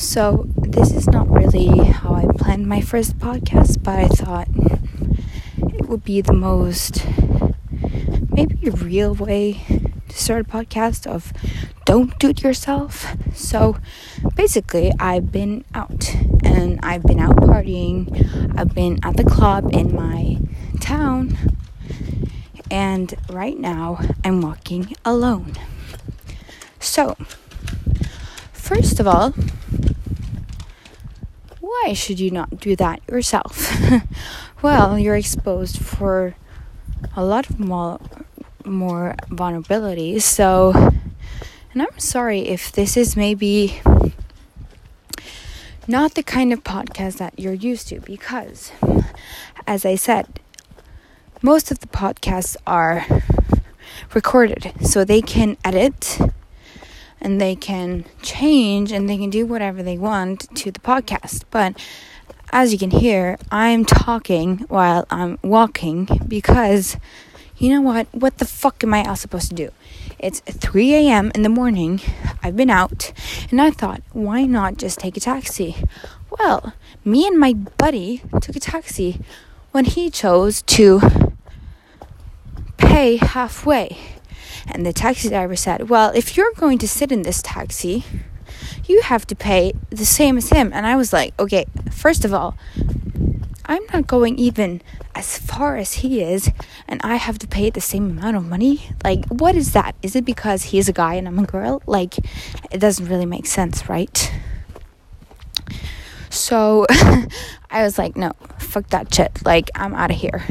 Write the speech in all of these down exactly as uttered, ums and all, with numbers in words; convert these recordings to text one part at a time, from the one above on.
So this is not really how I planned my first podcast, but I thought it would be the most maybe real way to start a podcast of don't do it yourself. So basically I've been out and I've been out partying. I've been at the club in my town, and right now I'm walking alone. So first of all, why should you not do that yourself? Well, you're exposed for a lot of more, more vulnerabilities. So, and I'm sorry if this is maybe not the kind of podcast that you're used to, because as I said, most of the podcasts are recorded, so they can edit and they can change and they can do whatever they want to the podcast. But as you can hear, I'm talking while I'm walking, because you know what? What the fuck am I else supposed to do? It's three a.m. in the morning. I've been out and I thought, why not just take a taxi? Well, me and my buddy took a taxi when he chose to pay halfway. And the taxi driver said, well, if you're going to sit in this taxi, you have to pay the same as him. And I was like, okay, first of all, I'm not going even as far as he is, and I have to pay the same amount of money? Like, what is that? Is it because he's a guy and I'm a girl? Like, it doesn't really make sense, right? So I was like, no, fuck that shit. Like, I'm out of here.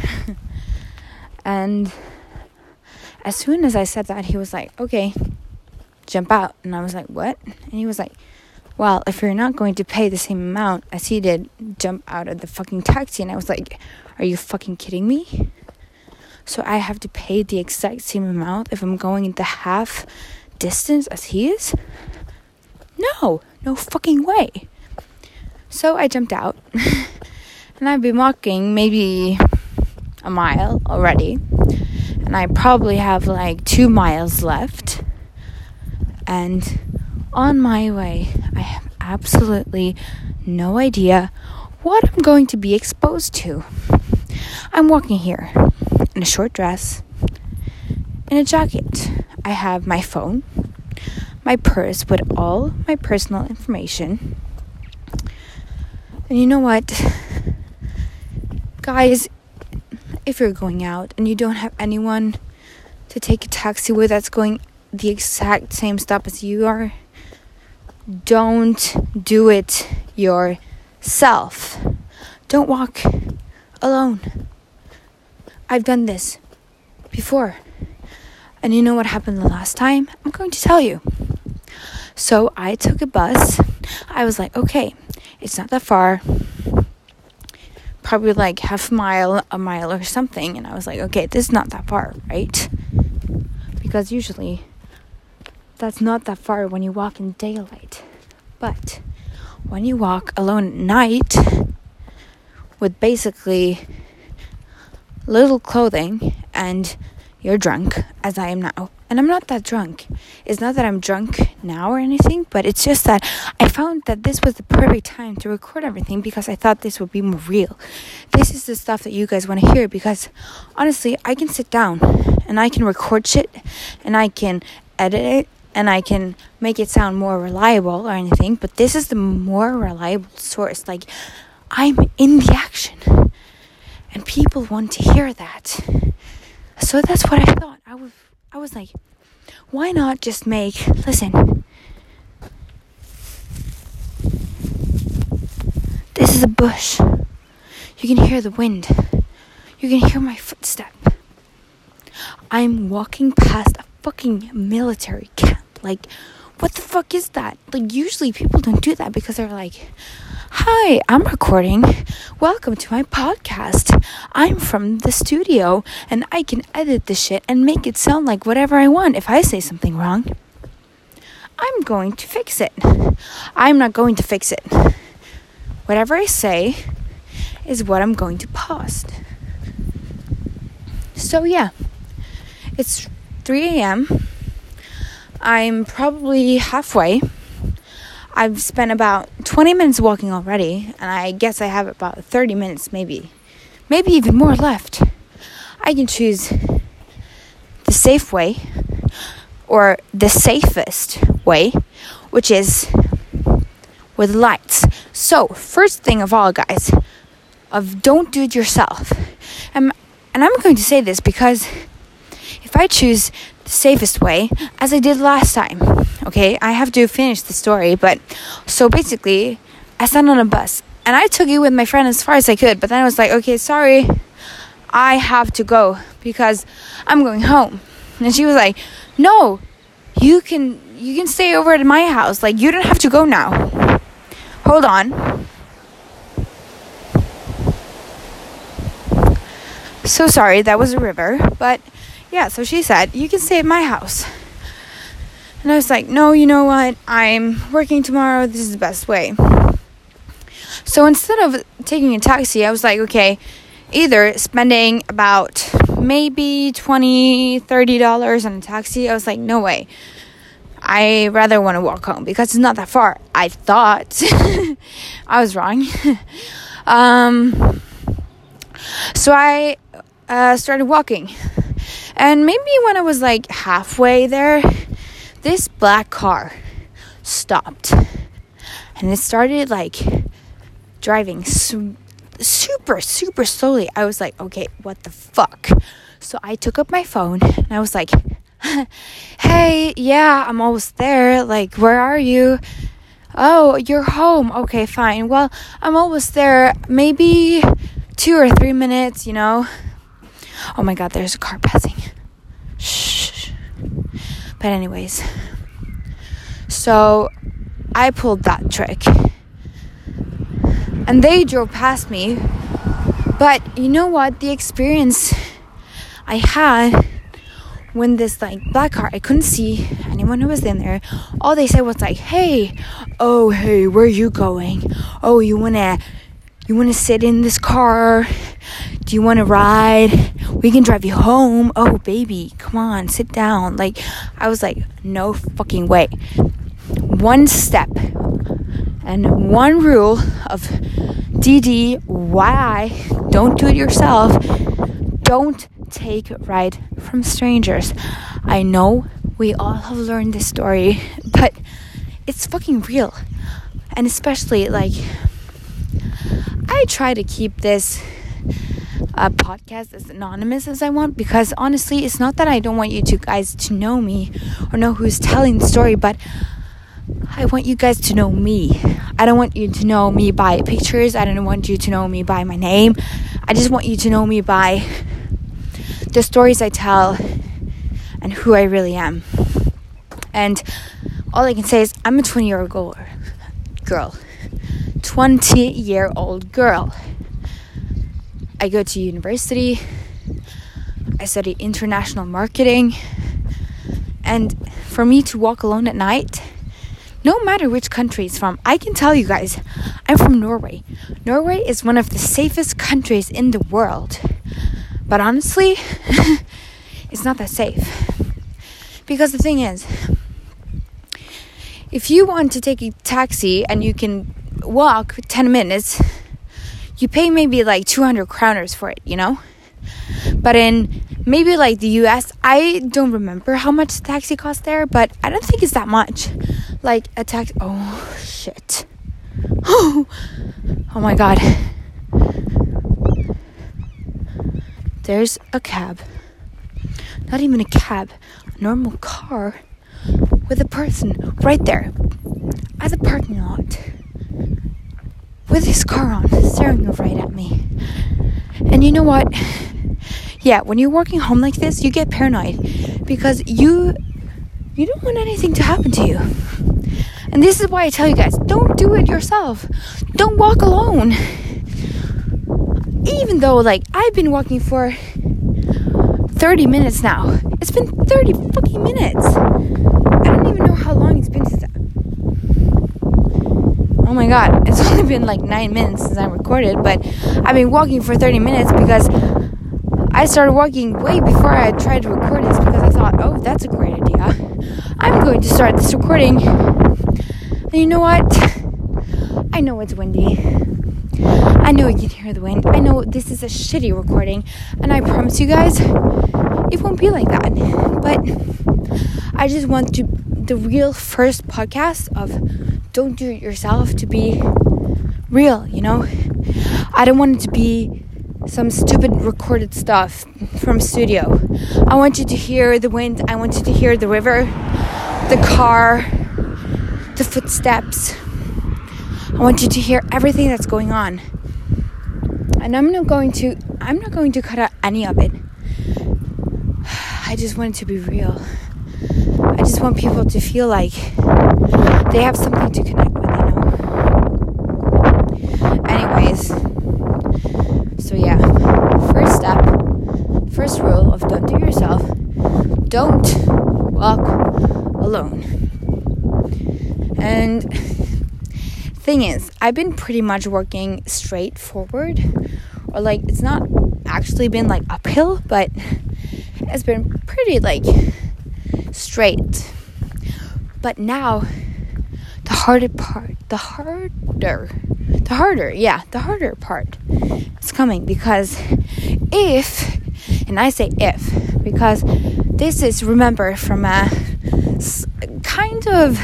And as soon as I said that, he was like, okay, jump out. And I was like, what? And he was like, well, if you're not going to pay the same amount as he did, jump out of the fucking taxi. And I was like, are you fucking kidding me? So I have to pay the exact same amount if I'm going the half distance as he is? No, no fucking way. So I jumped out. And I've been walking maybe a mile already. And I probably have like two miles left. And on my way, I have absolutely no idea what I'm going to be exposed to. I'm walking here in a short dress, in a jacket. I have my phone, my purse with all my personal information. And you know what? Guys, if you're going out and you don't have anyone to take a taxi with that's going the exact same stop as you are, don't do it yourself. Don't walk alone. I've done this before. And you know what happened the last time? I'm going to tell you. So I took a bus. I was like, okay, it's not that far. Probably like half a mile, a mile or something. And I was like, okay, this is not that far, right? Because usually that's not that far when you walk in daylight. But when you walk alone at night with basically little clothing and you're drunk, as I am now. And I'm not that drunk. It's not that I'm drunk now or anything, but it's just that I found that this was the perfect time to record everything, because I thought this would be more real. This is the stuff that you guys want to hear, because honestly, I can sit down and I can record shit and I can edit it and I can make it sound more reliable or anything, but this is the more reliable source. Like, I'm in the action and people want to hear that. So that's what I thought. I would I was like, why not just make, listen, this is a bush. You can hear the wind. You can hear my footstep. I'm walking past a fucking military camp. Like, what the fuck is that? Like, usually people don't do that because they're like, hi, I'm recording. Welcome to my podcast. I'm from the studio and I can edit this shit and make it sound like whatever I want. If I say something wrong, I'm going to fix it. I'm not going to fix it. Whatever I say is what I'm going to post. So yeah, it's three a.m. I'm probably halfway. I've spent about twenty minutes walking already, and I guess I have about thirty minutes, maybe, maybe even more left. I can choose the safe way, or the safest way, which is with lights. So, first thing of all, guys, of don't do it yourself. And, and I'm going to say this because if I choose the safest way, as I did last time, okay, I have to finish the story, but so basically, I sat on a bus, and I took it with my friend as far as I could, but then I was like, okay, sorry, I have to go because I'm going home. And she was like, no, you can you can stay over at my house. Like, you don't have to go now. Hold on. So sorry, that was a river. But yeah, so she said, you can stay at my house. And I was like, no, you know what? I'm working tomorrow. This is the best way. So instead of taking a taxi, I was like, okay, either spending about maybe twenty dollars, thirty dollars on a taxi. I was like, no way. I rather want to walk home because it's not that far. I thought. I was wrong. um, so I uh, started walking. And maybe when I was like halfway there, this black car stopped. And it started like driving sw- super super slowly. I was like, okay, what the fuck? So I took up my phone and I was like, hey, yeah, I'm almost there, like, where are you? Oh, you're home, okay, fine, well, I'm almost there, maybe two or three minutes, you know. Oh my god, there's a car passing. Shh. But anyways, so I pulled that trick. And they drove past me. But you know what? The experience I had when this like black car, I couldn't see anyone who was in there. All they said was like, hey, oh, hey, where are you going? Oh, you want to you wanna sit in this car? Do you want to ride? We can drive you home. Oh, baby, come on, sit down. Like, I was like, no fucking way. One step and one rule of D D Y, don't do it yourself. Don't take a ride from strangers. I know we all have learned this story, but it's fucking real. And especially, like, I try to keep this uh, podcast as anonymous as I want, because honestly, it's not that I don't want you two guys to know me or know who's telling the story, but I want you guys to know me. I don't want you to know me by pictures. I don't want you to know me by my name. I just want you to know me by the stories I tell and who I really am. And all I can say is I'm a twenty-year-old girl. twenty-year-old girl. I go to university. I study international marketing. And for me to walk alone at night, no matter which country it's from, I can tell you guys, I'm from Norway. Norway is one of the safest countries in the world. But honestly, it's not that safe. Because the thing is, if you want to take a taxi and you can walk ten minutes, you pay maybe like two hundred kroners for it, you know? But in maybe like the U S, I don't remember how much the taxi costs there, but I don't think it's that much. Like a taxi, oh shit. Oh, oh my god. There's a cab. Not even a cab, a normal car with a person right there at the parking lot with his car on, staring right at me. And you know what? Yeah, when you're walking home like this, you get paranoid because you you don't want anything to happen to you. And this is why I tell you guys, don't do it yourself. Don't walk alone. Even though, like, I've been walking for thirty minutes now. It's been thirty fucking minutes. I don't even know how long it's been since I... Oh my god, it's only been like nine minutes since I recorded, but I've been walking for thirty minutes because I started walking way before I tried to record this because I thought, oh, that's a great idea. I'm going to start this recording And you know what? I know it's windy. I know you can hear the wind. I know this is a shitty recording, and I promise you guys, it won't be like that. But I just want to the real first podcast of Don't Do It Yourself to be real, you know? I don't want it to be some stupid recorded stuff from studio. I want you to hear the wind. I want you to hear the river, the car, the footsteps. I want you to hear everything that's going on. And I'm not going to I'm not going to cut out any of it. I just want it to be real. I just want people to feel like they have something to connect with, you know. Anyways, so yeah, first step, first rule of Don't Do It Yourself, don't walk alone. And thing is, I've been pretty much working straight forward, or like it's not actually been like uphill, but it's been pretty like straight. But now the harder part the harder the harder yeah the harder part is coming, because if and I say if because this is, remember, from a kind of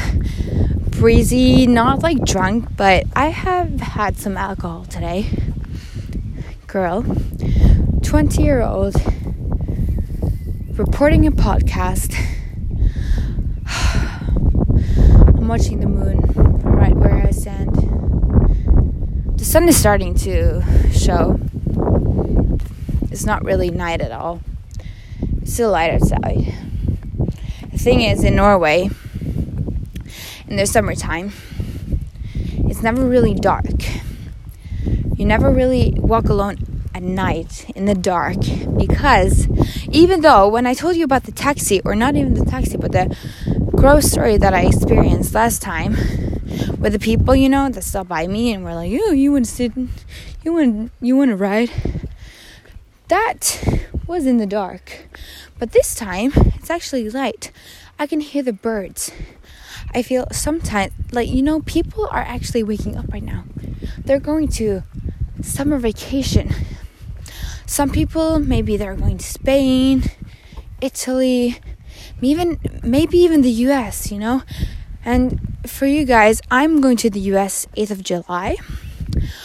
breezy, not like drunk, but I have had some alcohol today, girl, twenty year old reporting a podcast. I'm watching the moon from right where I stand. The sun is starting to show. It's not really night at all. It's still light outside. The thing is, in Norway, in the summertime, it's never really dark. You never really walk alone at night in the dark, because even though when I told you about the taxi, or not even the taxi, but the gross story that I experienced last time with the people, you know, that stopped by me and were like, "Oh, you want to sit? You want you want to ride?" That was in the dark, but this time it's actually light. I can hear the birds. I feel sometimes like, you know, people are actually waking up right now. They're going to summer vacation. Some people, maybe they're going to Spain, Italy, even maybe even the U S, you know. And for you guys, I'm going to the U S eighth of July,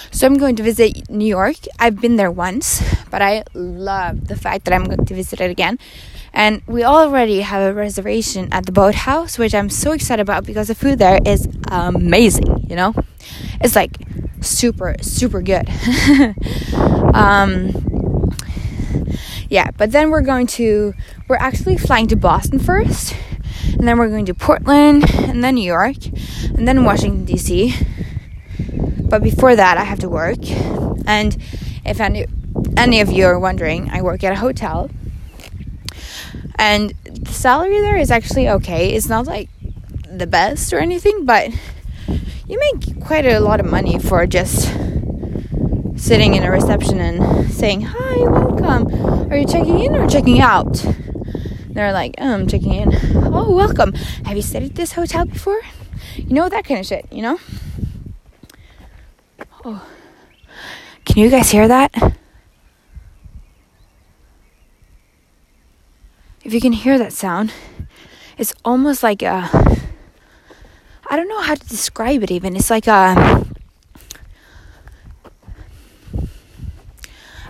so I'm going to visit New York. I've been there once, but I love the fact that I'm going to visit it again. And we already have a reservation at the Boathouse, which I'm so excited about, because the food there is amazing, you know. It's like super super good. um Yeah, but then we're going to, we're actually flying to Boston first, and then we're going to Portland, and then New York, and then Washington, D C. But before that, I have to work. And if any, any of you are wondering, I work at a hotel. And the salary there is actually okay. It's not like the best or anything, but you make quite a lot of money for just sitting in a reception and saying, "Hi, welcome. Are you checking in or checking out?" And they're like, "Oh, I'm checking in." "Oh, welcome. Have you stayed at this hotel before?" You know, that kind of shit, you know? Oh, can you guys hear that? If you can hear that sound, it's almost like a, I don't know how to describe it even. It's like a,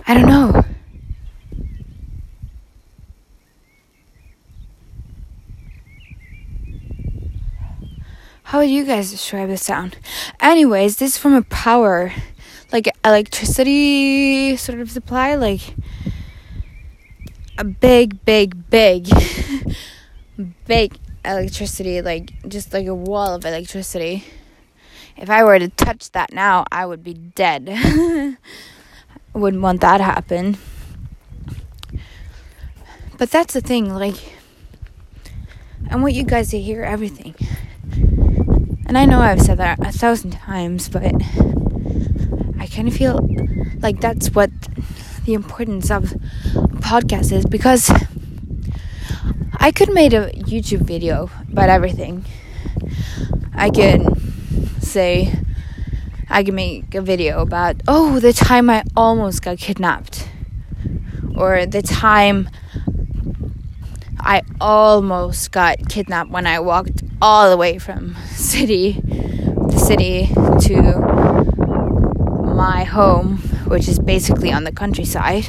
I don't know. How would you guys describe the sound? Anyways, this is from a power, like electricity sort of supply, like a big, big, big, big electricity, like just like a wall of electricity. If I were to touch that now, I would be dead. Wouldn't want that to happen. But that's the thing, like, I want you guys to hear everything. And I know I've said that a thousand times, but I kind of feel like that's what the importance of a podcast is, because I could make a YouTube video about everything. I could say I can make a video about, oh, the time I almost got kidnapped, or the time I almost got kidnapped when I walked all the way from city, the city to my home, which is basically on the countryside.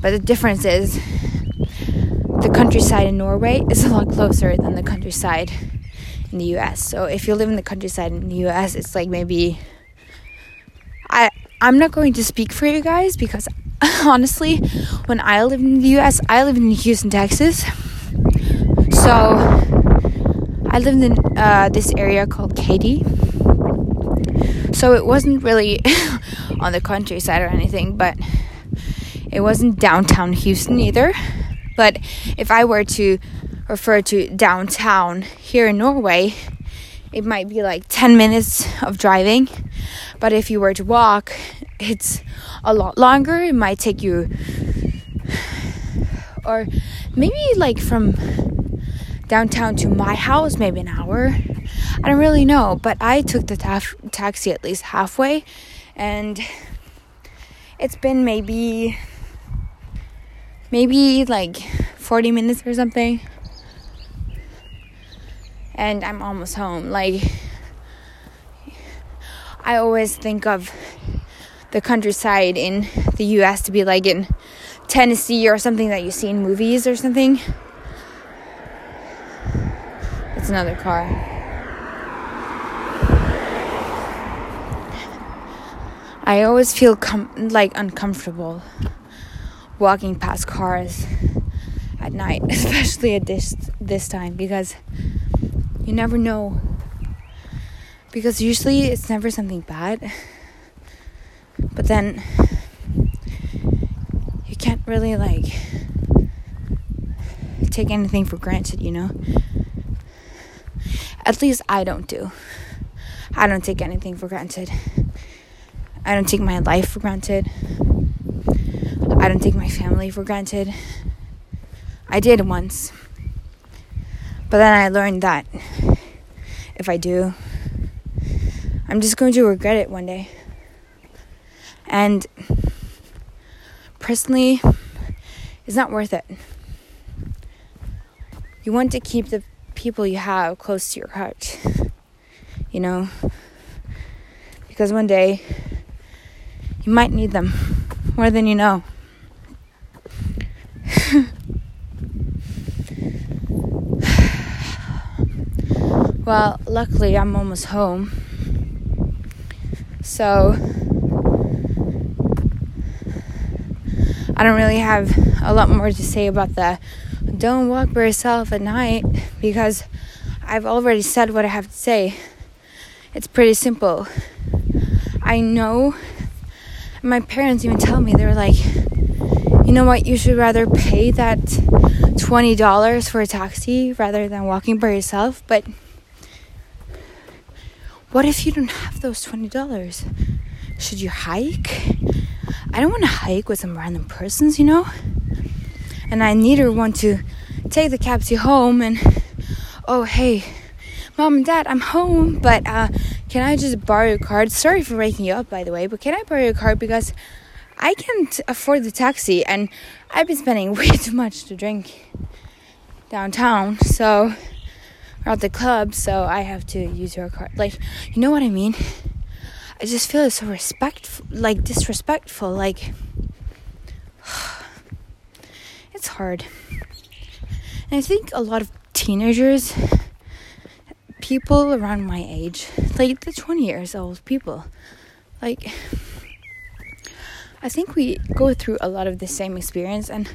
But the difference is the countryside in Norway is a lot closer than the countryside in the U S. So if you live in the countryside in the U S, it's like maybe... I, I'm not going to speak for you guys because... Honestly, when I lived in the U S, I lived in Houston, Texas. So, I lived in uh, this area called Katy. So, it wasn't really on the countryside or anything, but it wasn't downtown Houston either. But if I were to refer to downtown here in Norway, it might be like ten minutes of driving. But if you were to walk, it's a lot longer. It might take you, or maybe like from downtown to my house, maybe an hour. I don't really know, but I took the taf- taxi at least halfway, and it's been maybe maybe like forty minutes or something, and I'm almost home. Like, I always think of the countryside in the U S to be like in Tennessee or something that you see in movies or something. That's another car. I always feel com- like uncomfortable walking past cars at night, especially at this this time, because you never know. Because usually it's never something bad. But then you can't really like take anything for granted, you know? At least I don't do. I don't take anything for granted. I don't take my life for granted. I don't take my family for granted. I did once. But then I learned that if I do, I'm just going to regret it one day. And personally, it's not worth it. You want to keep the people you have close to your heart, you know? Because one day, you might need them more than you know. Well, luckily, I'm almost home. So... I don't really have a lot more to say about the don't walk by yourself at night, because I've already said what I have to say. It's pretty simple. I know, my parents even tell me, they're like, you know what, you should rather pay that twenty dollars for a taxi rather than walking by yourself. But what if you don't have those twenty dollars? Should you hike? I don't want to hike with some random persons, you know? And I neither want to take the taxi home and, oh, hey, Mom and Dad, I'm home, but uh, can I just borrow your card? Sorry for waking you up, by the way, but can I borrow your card? Because I can't afford the taxi, and I've been spending way too much to drink downtown, so, or at the club, so I have to use your card. Like, you know what I mean? I just feel so respectful, like disrespectful, like it's hard. And I think a lot of teenagers, people around my age, like the twenty years old people, like I think we go through a lot of the same experience. And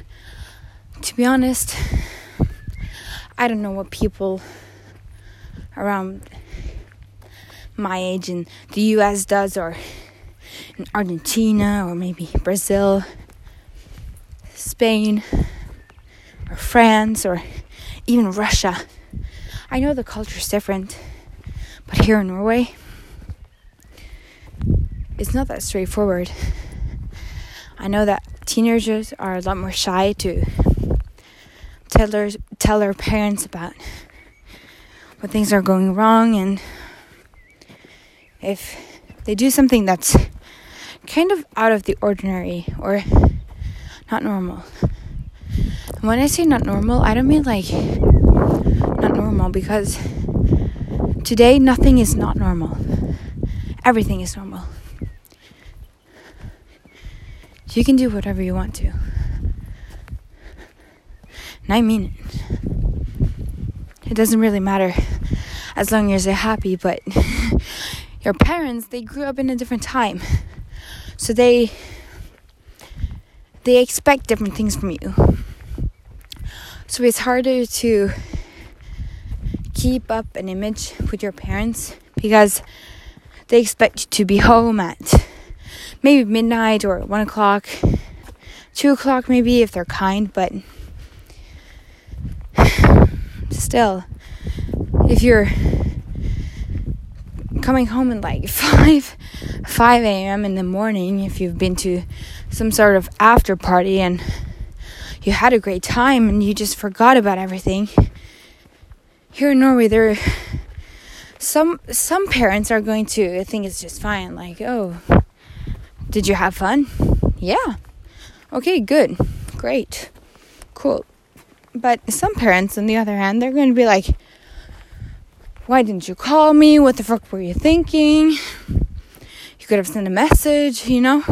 to be honest, I don't know what people around my age in the U S does, or in Argentina, or maybe Brazil, Spain, or France, or even Russia. I know the culture is different, but here in Norway, it's not that straightforward. I know that teenagers are a lot more shy to tell their, tell their parents about when things are going wrong, and if they do something that's kind of out of the ordinary or not normal. When I say not normal, I don't mean like not normal, because today nothing is not normal. Everything is normal. You can do whatever you want to. And I mean it. It doesn't really matter as long as you're happy, but your parents, they grew up in a different time. So they they expect different things from you. So it's harder to keep up an image with your parents because they expect you to be home at maybe midnight or one o'clock, two o'clock maybe if they're kind, but still, if you're coming home at like five a.m. in the morning, if you've been to some sort of after party and you had a great time and you just forgot about everything. Here in Norway, there are some some parents are going to think it's just fine, like, oh, did you have fun? Yeah. Okay, good. Great. Cool. But some parents, on the other hand, they're going to be like, why didn't you call me? What the fuck were you thinking? You could have sent a message, you know?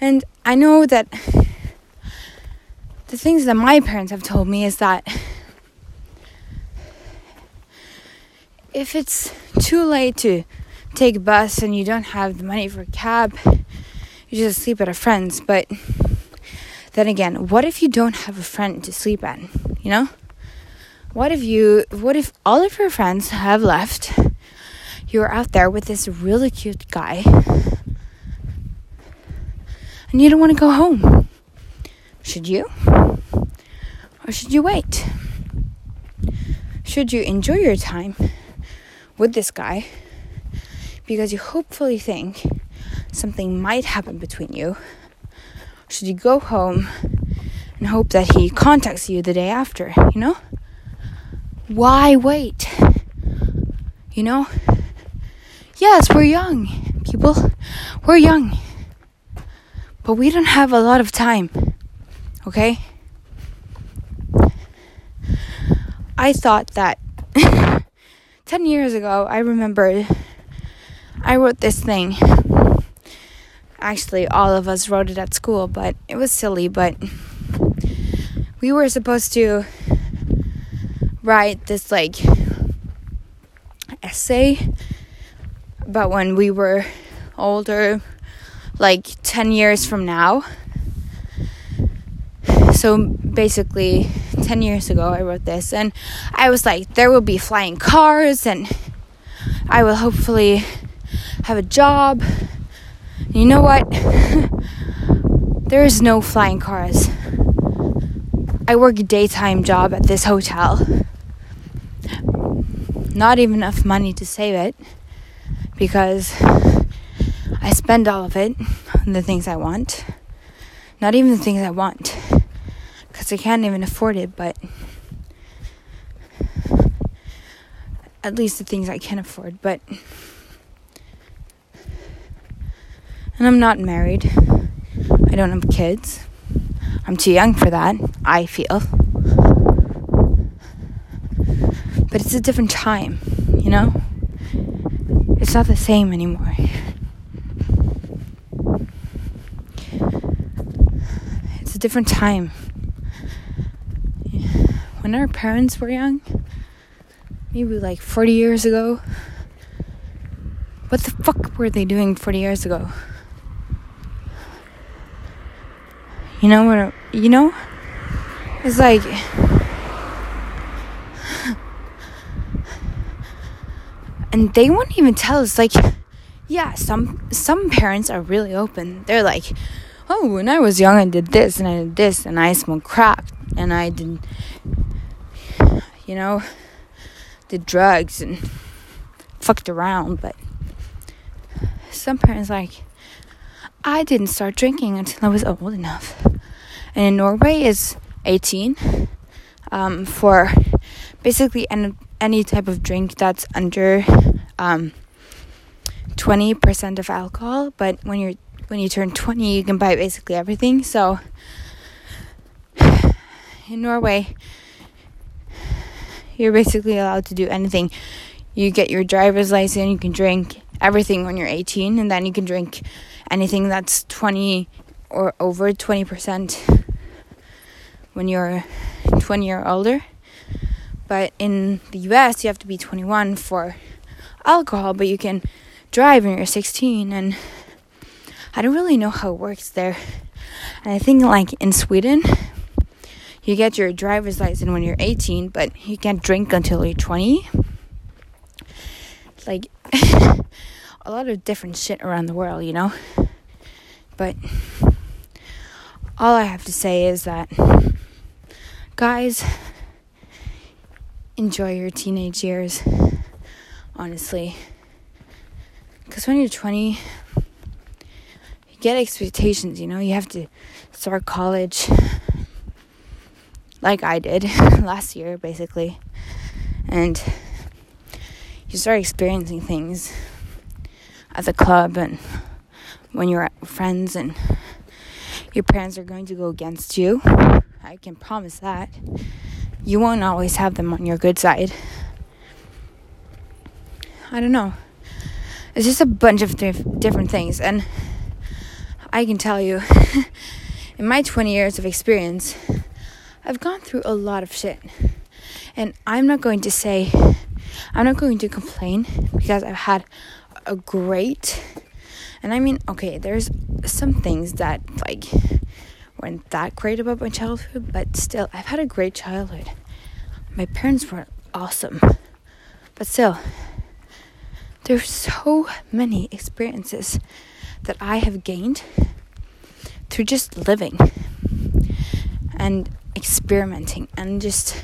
And I know that the things that my parents have told me is that if it's too late to take a bus and you don't have the money for a cab, you just sleep at a friend's. But then again, what if you don't have a friend to sleep at, you know? What if you, what if all of your friends have left, you're out there with this really cute guy, and you don't want to go home? Should you? Or should you wait? Should you enjoy your time with this guy? Because you hopefully think something might happen between you. Should you go home and hope that he contacts you the day after, you know? Why wait? You know? Yes, we're young, people. We're young. But we don't have a lot of time. Okay? I thought that ten years ago, I remembered I wrote this thing. Actually, all of us wrote it at school, but it was silly. But we were supposed to write this like essay about when we were older, like ten years from now. So basically ten years ago I wrote this, and I was like, there will be flying cars and I will hopefully have a job. And you know what? There is no flying cars. I work a daytime job at this hotel. Not even enough money to save it, because I spend all of it on the things I want. Not even the things I want, because I can't even afford it, but at least the things I can afford. But and I'm not married. I don't have kids. I'm too young for that, I feel. But it's a different time, you know? It's not the same anymore. It's a different time. When our parents were young, maybe like forty years ago, what the fuck were they doing forty years ago? You know what, you know? It's like, and they won't even tell us. Like, yeah, some some parents are really open. They're like, oh, when I was young, I did this, and I did this, and I smoked crack, and I did, you know, did drugs, and fucked around. But some parents are like, I didn't start drinking until I was old enough. And in Norway, it's eighteen um, for basically an any type of drink that's under um twenty percent of alcohol, but when you're when you turn twenty, you can buy basically everything. So in Norway, you're basically allowed to do anything. You get your driver's license, you can drink everything when you're eighteen, and then you can drink anything that's twenty or over twenty percent when you're twenty or older. But in the U S, you have to be twenty-one for alcohol, but you can drive when you're sixteen, and I don't really know how it works there. And I think, like, in Sweden, you get your driver's license when you're eighteen, but you can't drink until you're twenty. Like, a lot of different shit around the world, you know? But all I have to say is that, guys, enjoy your teenage years, honestly. Because when you're twenty, you get expectations, you know? You have to start college, like I did last year, basically. And you start experiencing things at the club and when you're at friends, and your parents are going to go against you. I can promise that. You won't always have them on your good side. I don't know. It's just a bunch of th- different things. And I can tell you, in my twenty years of experience, I've gone through a lot of shit. And I'm not going to say, I'm not going to complain, because I've had a great, and I mean, okay, there's some things that, like, weren't that great about my childhood, but still, I've had a great childhood. My parents were awesome. But still, there's so many experiences that I have gained through just living and experimenting, and just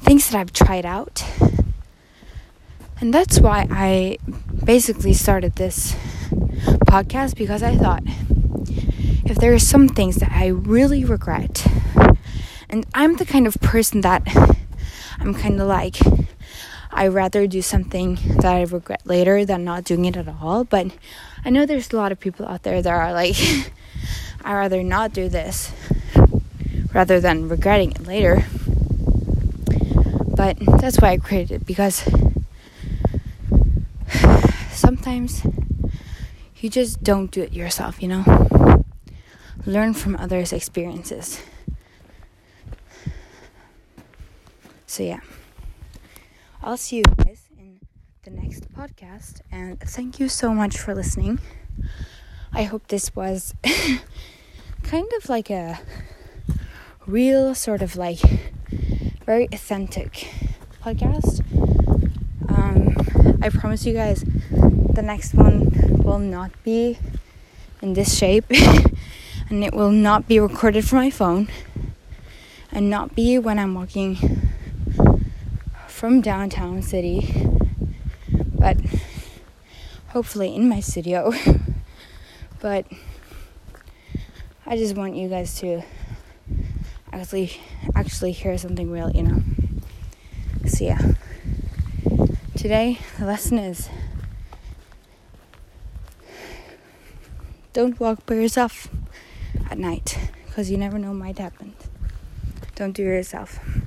things that I've tried out. And that's why I basically started this podcast, because I thought, if there are some things that I really regret, and I'm the kind of person that I'm kind of like, I'd rather do something that I regret later than not doing it at all. But I know there's a lot of people out there that are like, I'd rather not do this rather than regretting it later. But that's why I created it, because sometimes you just don't do it yourself, you know? Learn from others' experiences. So yeah, I'll see you guys in the next podcast, and thank you so much for listening. I hope this was kind of like a real, sort of like very authentic podcast. um I promise you guys, the next one will not be in this shape and it will not be recorded from my phone, and not be when I'm walking from downtown city, but hopefully in my studio. But I just want you guys to Actually, actually hear something real, you know. So yeah, today the lesson is, don't walk by yourself at night, because you never know what might happen. Don't do it yourself.